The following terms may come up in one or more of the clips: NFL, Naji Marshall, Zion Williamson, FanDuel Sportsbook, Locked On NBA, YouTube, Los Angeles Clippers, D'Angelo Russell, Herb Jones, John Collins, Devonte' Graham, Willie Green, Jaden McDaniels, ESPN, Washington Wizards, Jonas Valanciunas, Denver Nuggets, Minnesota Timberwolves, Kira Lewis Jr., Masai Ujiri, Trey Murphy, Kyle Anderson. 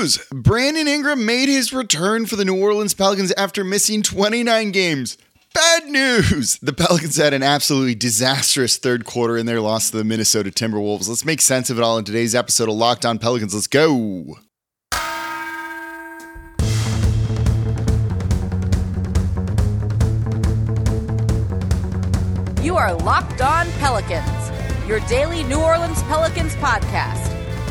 news, Brandon Ingram made his return for the New Orleans Pelicans after missing 29 games. Bad news! The Pelicans had an absolutely disastrous third quarter in their loss to the Minnesota Timberwolves. Let's make sense of it all in today's episode of Locked On Pelicans. Let's go! You are Locked On Pelicans, your daily New Orleans Pelicans podcast.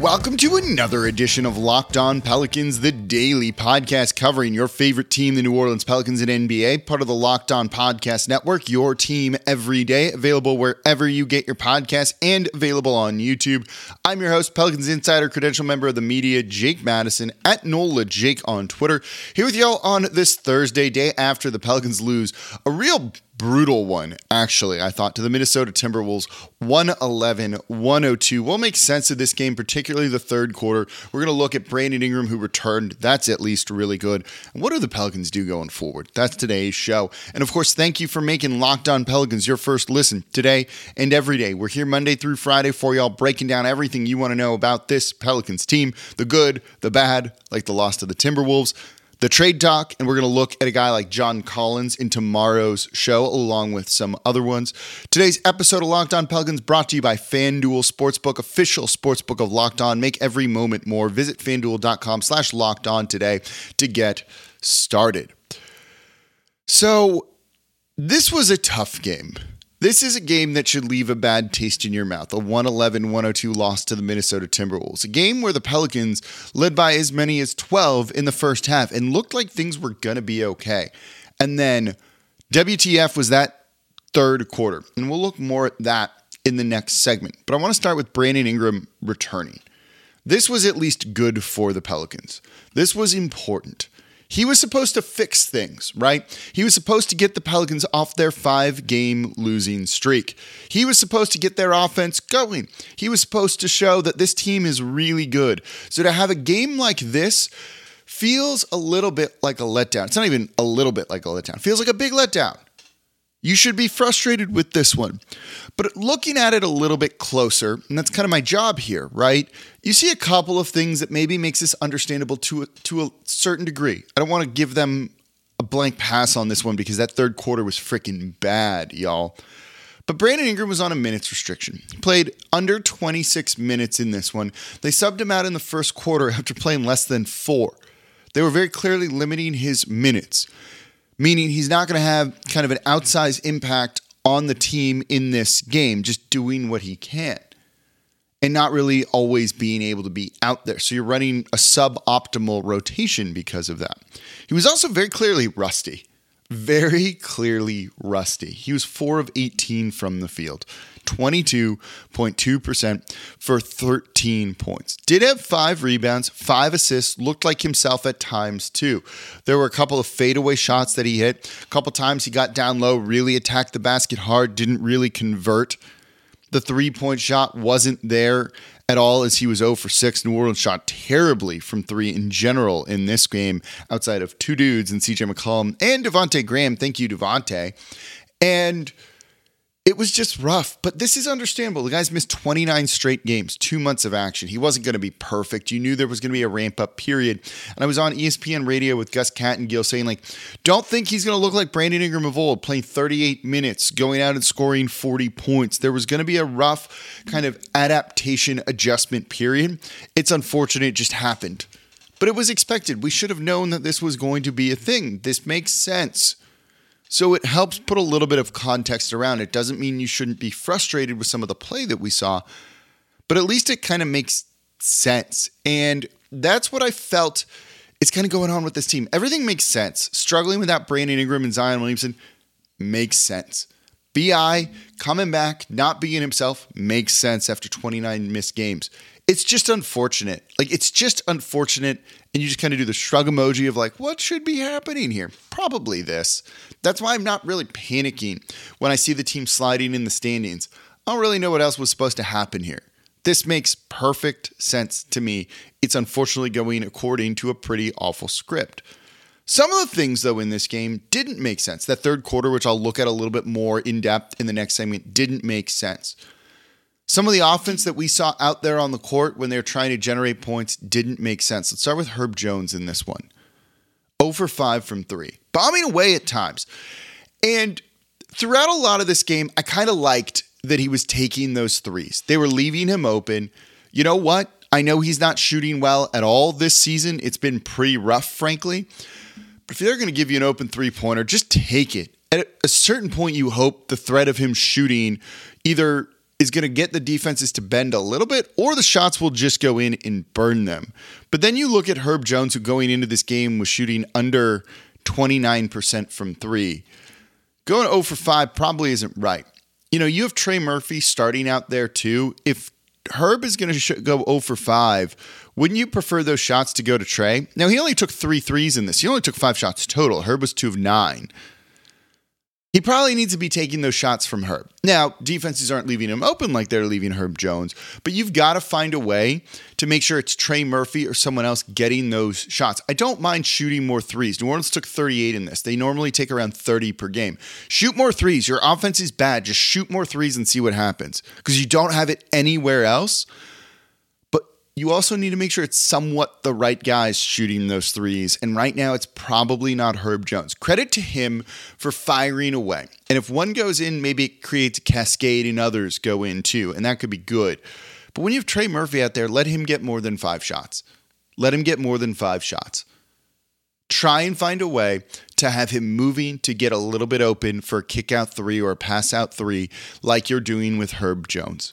Welcome to another edition of Locked On Pelicans, the daily podcast covering your favorite team, the New Orleans Pelicans and NBA, part of the Locked On Podcast Network, your team every day, available wherever you get your podcasts and available on YouTube. I'm your host, Pelicans Insider, credential member of the media, Jake Madison, at Nola Jake on Twitter, here with y'all on this Thursday, day after the Pelicans lose a real brutal one, actually, I thought, to the Minnesota Timberwolves, 111-102. We'll make sense of this game, particularly the third quarter. We're going to look at Brandon Ingram, who returned. That's at least really good. And what do the Pelicans do going forward? That's today's show. And of course, thank you for making Locked On Pelicans your first listen today and every day. We're here Monday through Friday for y'all, breaking down everything you want to know about this Pelicans team, the good, the bad, like the loss to the Timberwolves, the trade talk, and we're going to look at a guy like John Collins in tomorrow's show, along with some other ones. Today's episode of Locked On Pelicans brought to you by FanDuel Sportsbook, official sportsbook of Locked On. Make every moment more. Visit FanDuel.com/LockedOn today to get started. So this was a tough game. This is a game that should leave a bad taste in your mouth, a 111-102 loss to the Minnesota Timberwolves, a game where the Pelicans led by as many as 12 in the first half and looked like things were going to be okay. And then WTF was that third quarter, and we'll look more at that in the next segment. But I want to start with Brandon Ingram returning. This was at least good for the Pelicans. This was important. He was supposed to fix things, right? He was supposed to get the Pelicans off their 5-game losing streak. He was supposed to get their offense going. He was supposed to show that this team is really good. So to have a game like this feels a little bit like a letdown. It's not even a little bit like a letdown. It feels like a big letdown. You should be frustrated with this one. But looking at it a little bit closer, and that's kind of my job here, right? You see a couple of things that maybe makes this understandable to a certain degree. I don't want to give them a blank pass on this one because that third quarter was freaking bad, y'all. But Brandon Ingram was on a minutes restriction. He played under 26 minutes in this one. They subbed him out in the first quarter after playing less than 4. They were very clearly limiting his minutes, meaning he's not going to have kind of an outsized impact on the team in this game, just doing what he can and not really always being able to be out there. So you're running a suboptimal rotation because of that. He was also very clearly rusty. Very clearly rusty. He was 4 of 18 from the field, 22.2% for 13 points. Did have 5 rebounds, 5 assists, looked like himself at times too. There were a couple of fadeaway shots that he hit. A couple times he got down low, really attacked the basket hard, didn't really convert. The three-point shot wasn't there at all as he was 0 for 6. New Orleans shot terribly from 3 in general in this game outside of 2 dudes in CJ McCollum and Devonte' Graham. Thank you, Devonte'. And it was just rough, but this is understandable. The guy's missed 29 straight games, 2 months of action. He wasn't going to be perfect. You knew there was going to be a ramp-up period. And I was on ESPN radio with Gus Kattengill Gill saying, don't think he's going to look like Brandon Ingram of old, playing 38 minutes, going out and scoring 40 points. There was going to be a rough kind of adaptation adjustment period. It's unfortunate it just happened, but it was expected. We should have known that this was going to be a thing. This makes sense. So it helps put a little bit of context around it. Doesn't mean you shouldn't be frustrated with some of the play that we saw, but at least it kind of makes sense. And that's what I felt is kind of going on with this team. Everything makes sense. Struggling without Brandon Ingram and Zion Williamson makes sense. B.I. coming back, not being himself, makes sense after 29 missed games. It's just unfortunate. It's just unfortunate, and you just kind of do the shrug emoji of what should be happening here? Probably this. That's why I'm not really panicking when I see the team sliding in the standings. I don't really know what else was supposed to happen here. This makes perfect sense to me. It's unfortunately going according to a pretty awful script. Some of the things, though, in this game didn't make sense. That third quarter, which I'll look at a little bit more in depth in the next segment, didn't make sense. Some of the offense that we saw out there on the court when they were trying to generate points didn't make sense. Let's start with Herb Jones in this one. 0 for 5 from 3. Bombing away at times. And throughout a lot of this game, I kind of liked that he was taking those threes. They were leaving him open. You know what? I know he's not shooting well at all this season. It's been pretty rough, frankly. But if they're going to give you an open three-pointer, just take it. At a certain point, you hope the threat of him shooting either is going to get the defenses to bend a little bit, or the shots will just go in and burn them. But then you look at Herb Jones, who going into this game was shooting under 29% from three. Going 0 for 5 probably isn't right. You know, you have Trey Murphy starting out there too. If Herb is going to go 0 for 5, wouldn't you prefer those shots to go to Trey? Now, he only took 3 threes in this. He only took 5 shots total. Herb was 2 of 9. He probably needs to be taking those shots from Herb. Now, defenses aren't leaving him open like they're leaving Herb Jones, but you've got to find a way to make sure it's Trey Murphy or someone else getting those shots. I don't mind shooting more threes. New Orleans took 38 in this. They normally take around 30 per game. Shoot more threes. Your offense is bad. Just shoot more threes and see what happens, because you don't have it anywhere else. But you also need to make sure it's somewhat the right guys shooting those threes. And right now, it's probably not Herb Jones. Credit to him for firing away. And if one goes in, maybe it creates a cascade and others go in too. And that could be good. But when you have Trey Murphy out there, let him get more than 5 shots. Let him get more than 5 shots. Try and find a way to have him moving to get a little bit open for a kick-out three or a pass-out three like you're doing with Herb Jones.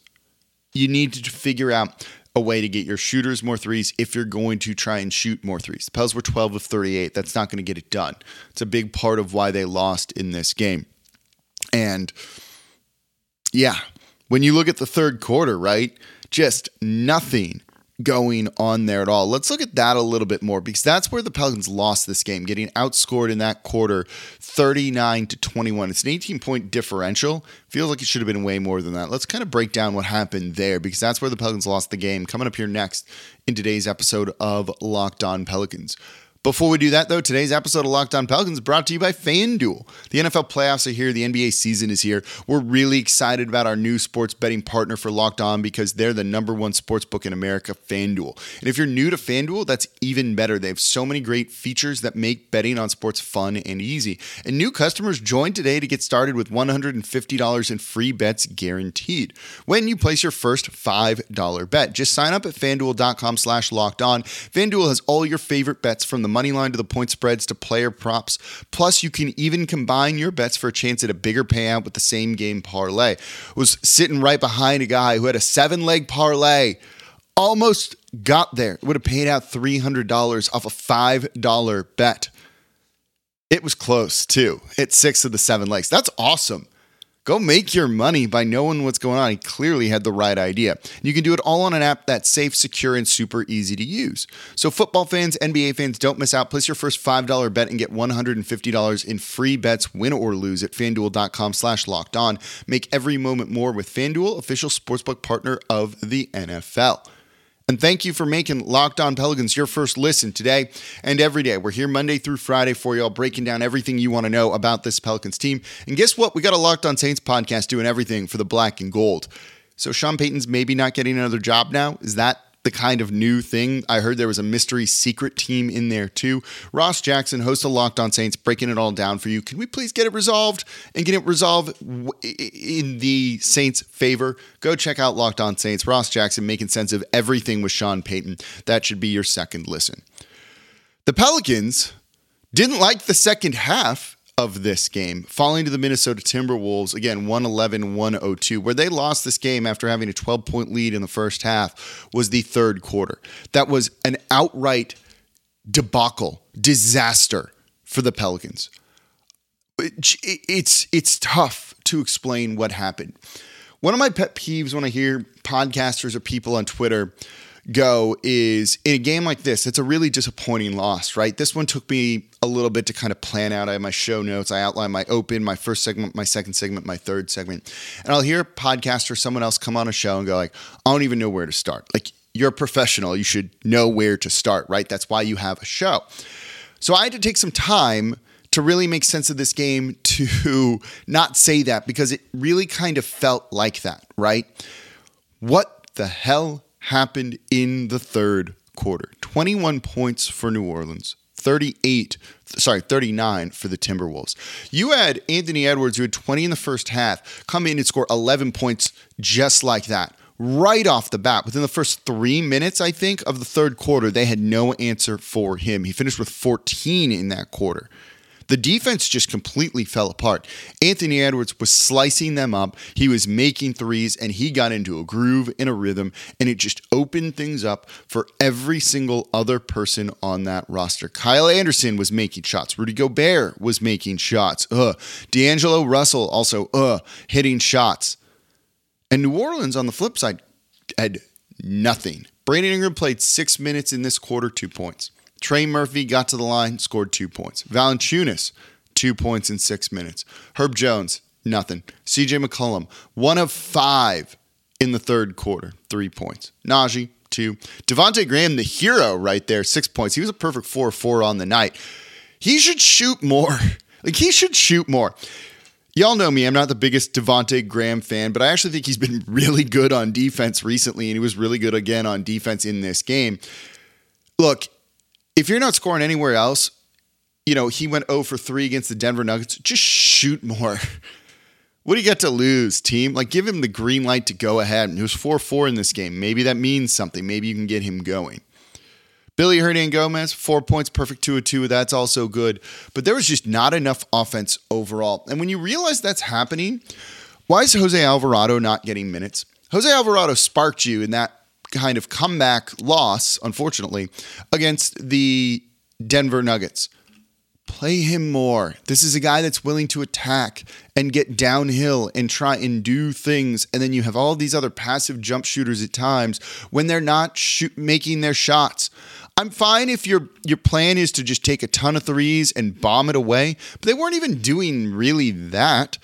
You need to figure out a way to get your shooters more threes if you're going to try and shoot more threes. The Pels were 12 of 38. That's not going to get it done. It's a big part of why they lost in this game. And yeah, when you look at the third quarter, right? Just nothing going on there at all. Let's look at that a little bit more, because that's where the Pelicans lost this game, getting outscored in that quarter 39 to 21. It's an 18-point differential. Feels like it should have been way more than that. Let's kind of break down what happened there, because that's where the Pelicans lost the game. Coming up here next in today's episode of Locked On Pelicans. Before we do that, though, today's episode of Locked On Pelicans is brought to you by FanDuel. The NFL playoffs are here. The NBA season is here. We're really excited about our new sports betting partner for Locked On, because they're the #1 sports book in America, FanDuel. And if you're new to FanDuel, that's even better. They have so many great features that make betting on sports fun and easy. And new customers join today to get started with $150 in free bets guaranteed when you place your first $5 bet. Just sign up at FanDuel.com/LockedOn. FanDuel has all your favorite bets, from the money line to the point spreads to player props. Plus, you can even combine your bets for a chance at a bigger payout with the same game parlay. I was sitting right behind a guy who had a 7-leg parlay, almost got there. It would have paid out $300 off a $5 bet. It was close too. Hit 6 of the 7 legs. That's awesome. Go make your money by knowing what's going on. He clearly had the right idea. You can do it all on an app that's safe, secure, and super easy to use. So football fans, NBA fans, don't miss out. Place your first $5 bet and get $150 in free bets, win or lose, at FanDuel.com/LockedOn. Make every moment more with FanDuel, official sportsbook partner of the NFL. And thank you for making Locked On Pelicans your first listen today and every day. We're here Monday through Friday for y'all, breaking down everything you want to know about this Pelicans team. And guess what? We got a Locked On Saints podcast doing everything for the black and gold. So Sean Payton's maybe not getting another job now. Is that the kind of new thing? I heard there was a mystery secret team in there too. Ross Jackson, host of Locked On Saints, breaking it all down for you. Can we please get it resolved, and get it resolved in the Saints' favor? Go check out Locked On Saints. Ross Jackson making sense of everything with Sean Payton. That should be your second listen. The Pelicans didn't like the second half of this game, falling to the Minnesota Timberwolves, again, 111-102. Where they lost this game after having a 12-point lead in the first half was the third quarter. That was an outright debacle, disaster for the Pelicans. It's tough to explain what happened. One of my pet peeves when I hear podcasters or people on Twitter go is, in a game like this, it's a really disappointing loss, right? This one took me a little bit to kind of plan out. I have my show notes. I outline my open, my first segment, my second segment, my third segment. And I'll hear a podcast or someone else come on a show and go like, I don't even know where to start. Like, you're a professional. You should know where to start, right? That's why you have a show. So I had to take some time to really make sense of this game to not say that, because it really kind of felt like that, right? What the hell happened in the third quarter? 21 points for New Orleans, 39 for the Timberwolves. You had Anthony Edwards, who had 20 in the first half, come in and score 11 points just like that. Right off the bat, within the first 3 minutes, I think, of the third quarter, they had no answer for him. He finished with 14 in that quarter. The defense just completely fell apart. Anthony Edwards was slicing them up. He was making threes, and he got into a groove and a rhythm, and it just opened things up for every single other person on that roster. Kyle Anderson was making shots. Rudy Gobert was making shots. D'Angelo Russell also hitting shots. And New Orleans, on the flip side, had nothing. Brandon Ingram played 6 minutes in this quarter, 2 points. Trey Murphy got to the line, scored 2 points. Valanciunas, 2 points in 6 minutes. Herb Jones, nothing. CJ McCollum, 1 of 5 in the third quarter, 3 points. Naji, 2. Devonte' Graham, the hero right there, 6 points. He was a perfect 4-4 on the night. He should shoot more. Y'all know me. I'm not the biggest Devonte' Graham fan, but I actually think he's been really good on defense recently, and he was really good again on defense in this game. Look, if you're not scoring anywhere else, you know, he went 0 for 3 against the Denver Nuggets. Just shoot more. What do you got to lose, team? Like, give him the green light to go ahead. It was 4-4 in this game. Maybe that means something. Maybe you can get him going. Willy Hernangómez, 4 points, perfect 2 of 2. That's also good. But there was just not enough offense overall. And when you realize that's happening, why is Jose Alvarado not getting minutes? Jose Alvarado sparked you in that kind of comeback loss, unfortunately, against the Denver Nuggets. Play him more. This is a guy that's willing to attack and get downhill and try and do things. And then you have all these other passive jump shooters at times when they're not making their shots. I'm fine if your plan is to just take a ton of threes and bomb it away, but they weren't even doing really that.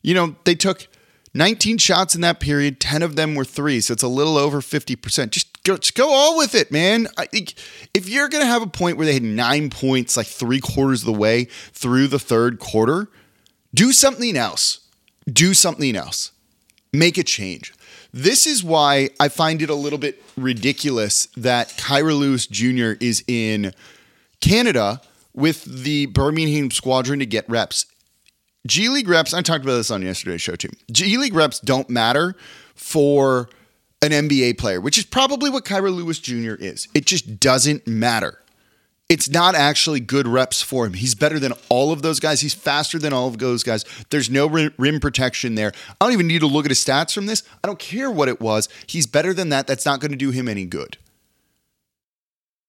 You know, they took 19 shots in that period, 10 of them were threes, so it's a little over 50%. Just go all with it, man. I think if you're going to have a point where they had 9 points like three-quarters of the way through the third quarter, do something else. Make a change. This is why I find it a little bit ridiculous that Kira Lewis Jr. is in Canada with the Birmingham Squadron to get reps. G League reps, I talked about this on yesterday's show too. G League reps don't matter for an NBA player, which is probably what Kira Lewis Jr. is. It just doesn't matter. It's not actually good reps for him. He's better than all of those guys. He's faster than all of those guys. There's no rim protection there. I don't even need to look at his stats from this. I don't care what it was. He's better than that. That's not going to do him any good.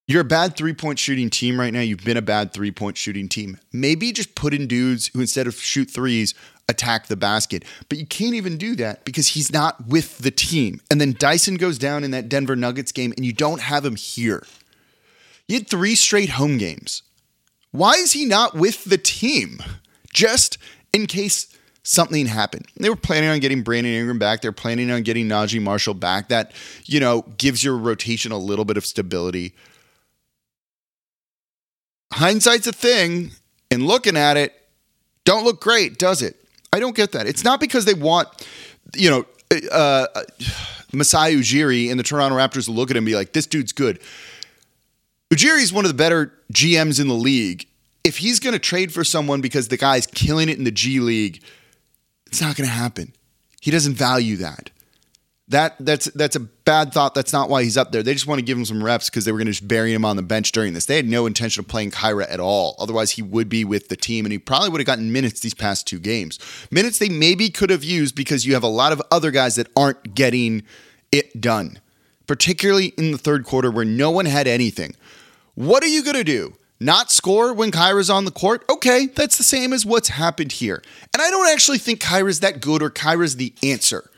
You're a bad three-point shooting team right now. You've been a bad three-point shooting team. Maybe just put in dudes who, instead of shoot threes, attack the basket. But you can't even do that because he's not with the team. And then Dyson goes down in that Denver Nuggets game, and you don't have him here. He had 3 straight home games. Why is he not with the team? Just in case something happened. They were planning on getting Brandon Ingram back. They're planning on getting Naji Marshall back. That, you know, gives your rotation a little bit of stability. Hindsight's a thing, and looking at it, don't look great, does it? I don't get that. It's not because they want, you know, Masai Ujiri and the Toronto Raptors to look at him and be like, this dude's good. Ujiri's one of the better GMs in the league. If he's going to trade for someone because the guy's killing it in the G League, it's not going to happen. He doesn't value that. That's a bad thought. That's not why he's up there. They just want to give him some reps because they were going to just bury him on the bench during this. They had no intention of playing Kira at all. Otherwise, he would be with the team, and he probably would have gotten minutes these past 2 games. Minutes they maybe could have used because you have a lot of other guys that aren't getting it done, particularly in the third quarter where no one had anything. What are you going to do? Not score when Kyra's on the court? Okay, that's the same as what's happened here. And I don't actually think Kyra's that good or Kyra's the answer.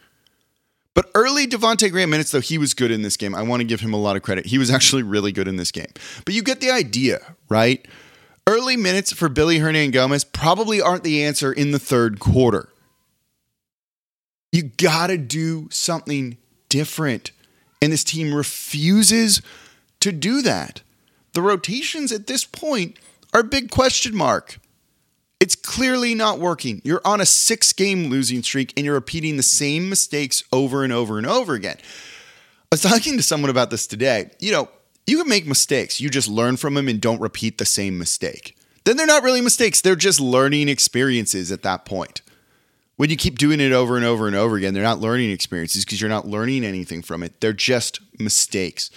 But early Devonte' Graham minutes, though, he was good in this game. I want to give him a lot of credit. He was actually really good in this game. But you get the idea, right? Early minutes for Willy Hernangómez probably aren't the answer in the third quarter. You got to do something different. And this team refuses to do that. The rotations at this point are a big question mark. It's clearly not working. You're on a 6-game losing streak and you're repeating the same mistakes over and over and over again. I was talking to someone about this today. You know, you can make mistakes. You just learn from them and don't repeat the same mistake. Then they're not really mistakes. They're just learning experiences at that point. When you keep doing it over and over and over again, they're not learning experiences because you're not learning anything from it. They're just mistakes.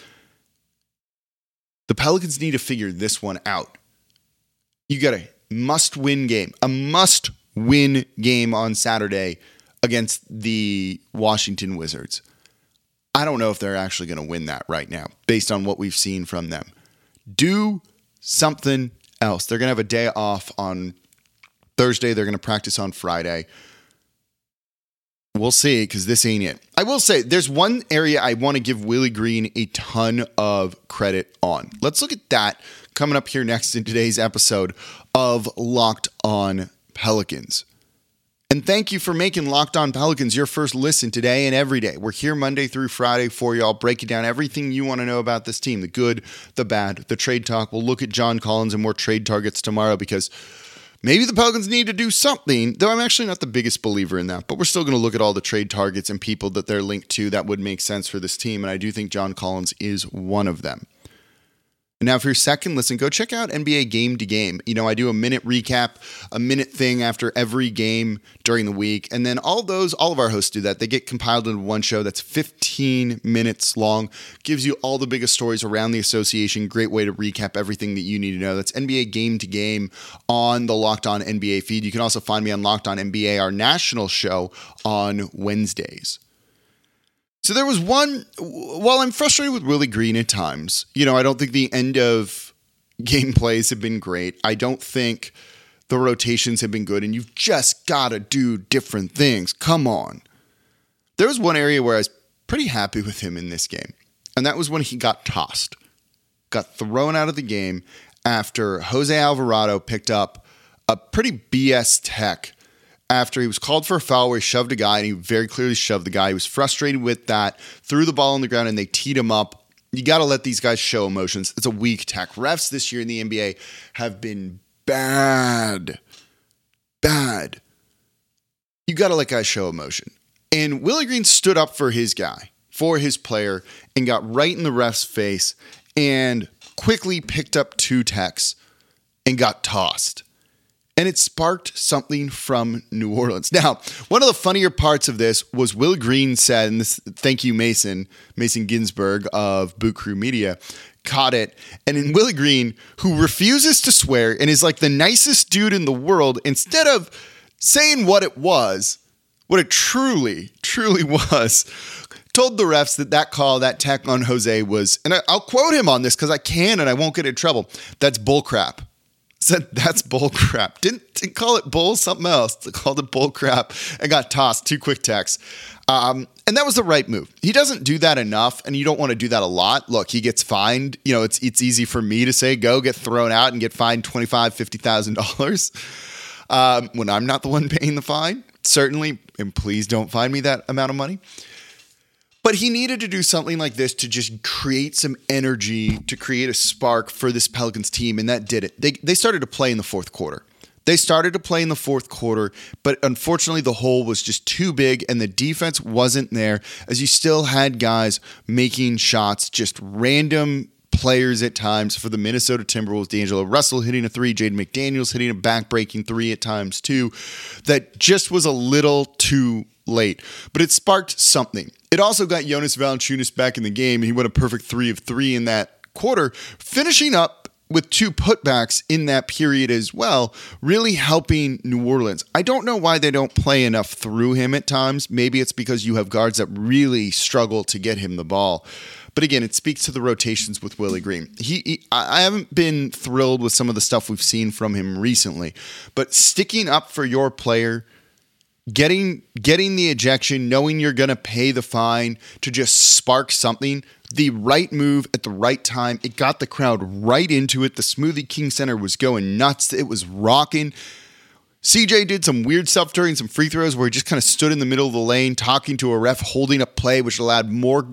The Pelicans need to figure this one out. You got a must-win game, on Saturday against the Washington Wizards. I don't know if they're actually going to win that right now based on what we've seen from them. Do something else. They're going to have a day off on Thursday. They're going to practice on Friday. We'll see, because this ain't it. I will say there's one area I want to give Willie Green a ton of credit on. Let's look at that coming up here next in today's episode of Locked On Pelicans. And thank you for making Locked On Pelicans your first listen today and every day. We're here Monday through Friday for y'all, breaking down everything you want to know about this team, the good, the bad, the trade talk. We'll look at John Collins and more trade targets tomorrow because maybe the Pelicans need to do something, though I'm actually not the biggest believer in that, but we're still going to look at all the trade targets and people that they're linked to that would make sense for this team, and I do think John Collins is one of them. And now for your second listen, go check out NBA Game to Game. You know, I do a minute recap, a minute thing after every game during the week, and then all of our hosts do that. They get compiled into one show that's 15 minutes long, gives you all the biggest stories around the association. Great way to recap everything that you need to know. That's NBA Game to Game on the Locked On NBA feed. You can also find me on Locked On NBA, our national show, on Wednesdays. So there was one, while I'm frustrated with Willie Green at times, you know, I don't think the end of game plays have been great. I don't think the rotations have been good, and you've just got to do different things. Come on. There was one area where I was pretty happy with him in this game, and that was when he got tossed, got thrown out of the game after Jose Alvarado picked up a pretty BS tech after he was called for a foul where he shoved a guy, and he very clearly shoved the guy. He was frustrated with that, threw the ball on the ground, and they teed him up. You got to let these guys show emotions. It's a weak tech. Refs this year in the NBA have been bad. Bad. You got to let guys show emotion. And Willie Green stood up for his guy, for his player, and got right in the ref's face and quickly picked up 2 techs and got tossed. And it sparked something from New Orleans. Now, one of the funnier parts of this was Will Green said, and this, thank you, Mason Ginsburg of Boot Crew Media, caught it. And in Willie Green, who refuses to swear and is like the nicest dude in the world, instead of saying what it was, what it truly, truly was, told the refs that call, that tech on Jose was, and I'll quote him on this because I can and I won't get in trouble, that's bullcrap. Said that's bull crap. Didn't call it bull, something else. They called it bull crap and got tossed. 2 quick techs. And that was the right move. He doesn't do that enough, and you don't want to do that a lot. Look, he gets fined. You know, it's easy for me to say, go get thrown out and get fined $25,000, $50,000 when I'm not the one paying the fine, certainly. And please don't fine me that amount of money. But he needed to do something like this to just create some energy, to create a spark for this Pelicans team, and that did it. They started to play in the fourth quarter. But unfortunately the hole was just too big and the defense wasn't there, as you still had guys making shots, just random players at times for the Minnesota Timberwolves. D'Angelo Russell hitting a 3, Jaden McDaniels hitting a back-breaking 3 at times too. That just was a little too late, but it sparked something. It also got Jonas Valanciunas back in the game, and he went a perfect 3 of 3 in that quarter, finishing up with 2 putbacks in that period as well, really helping New Orleans. I don't know why they don't play enough through him at times. Maybe it's because you have guards that really struggle to get him the ball. But again, it speaks to the rotations with Willie Green. I haven't been thrilled with some of the stuff we've seen from him recently, but sticking up for your player, getting the ejection, knowing you're going to pay the fine to just spark something, the right move at the right time. It got the crowd right into it. The Smoothie King Center was going nuts. It was rocking. CJ did some weird stuff during some free throws where he just kind of stood in the middle of the lane, talking to a ref, holding a play, which allowed more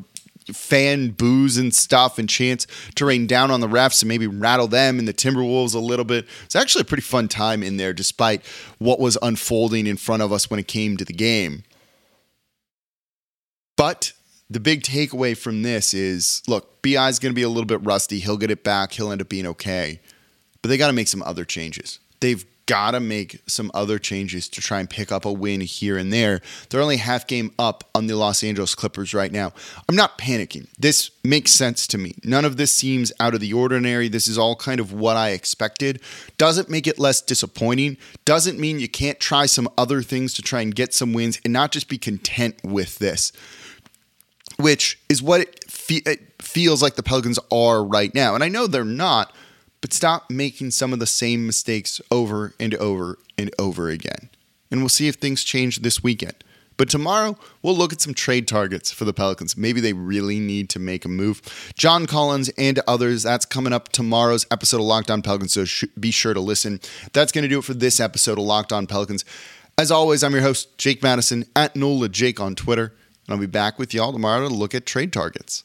fan boos and stuff and chants to rain down on the refs and maybe rattle them and the Timberwolves a little bit. It's actually a pretty fun time in there despite what was unfolding in front of us when it came to the game. But the big takeaway from this is, look, B.I. is going to be a little bit rusty. He'll get it back. He'll end up being okay. But they got to make some other changes. They've got to make some other changes to try and pick up a win here and there. They're only half game up on the Los Angeles Clippers right now. I'm not panicking. This makes sense to me. None of this seems out of the ordinary. This is all kind of what I expected. Doesn't make it less disappointing. Doesn't mean you can't try some other things to try and get some wins and not just be content with this, which is what it feels like the Pelicans are right now. And I know they're not, but stop making some of the same mistakes over and over and over again. And we'll see if things change this weekend. But tomorrow, we'll look at some trade targets for the Pelicans. Maybe they really need to make a move. John Collins and others, that's coming up tomorrow's episode of Locked On Pelicans, so be sure to listen. That's going to do it for this episode of Locked On Pelicans. As always, I'm your host, Jake Madison, at NolaJake on Twitter. And I'll be back with y'all tomorrow to look at trade targets.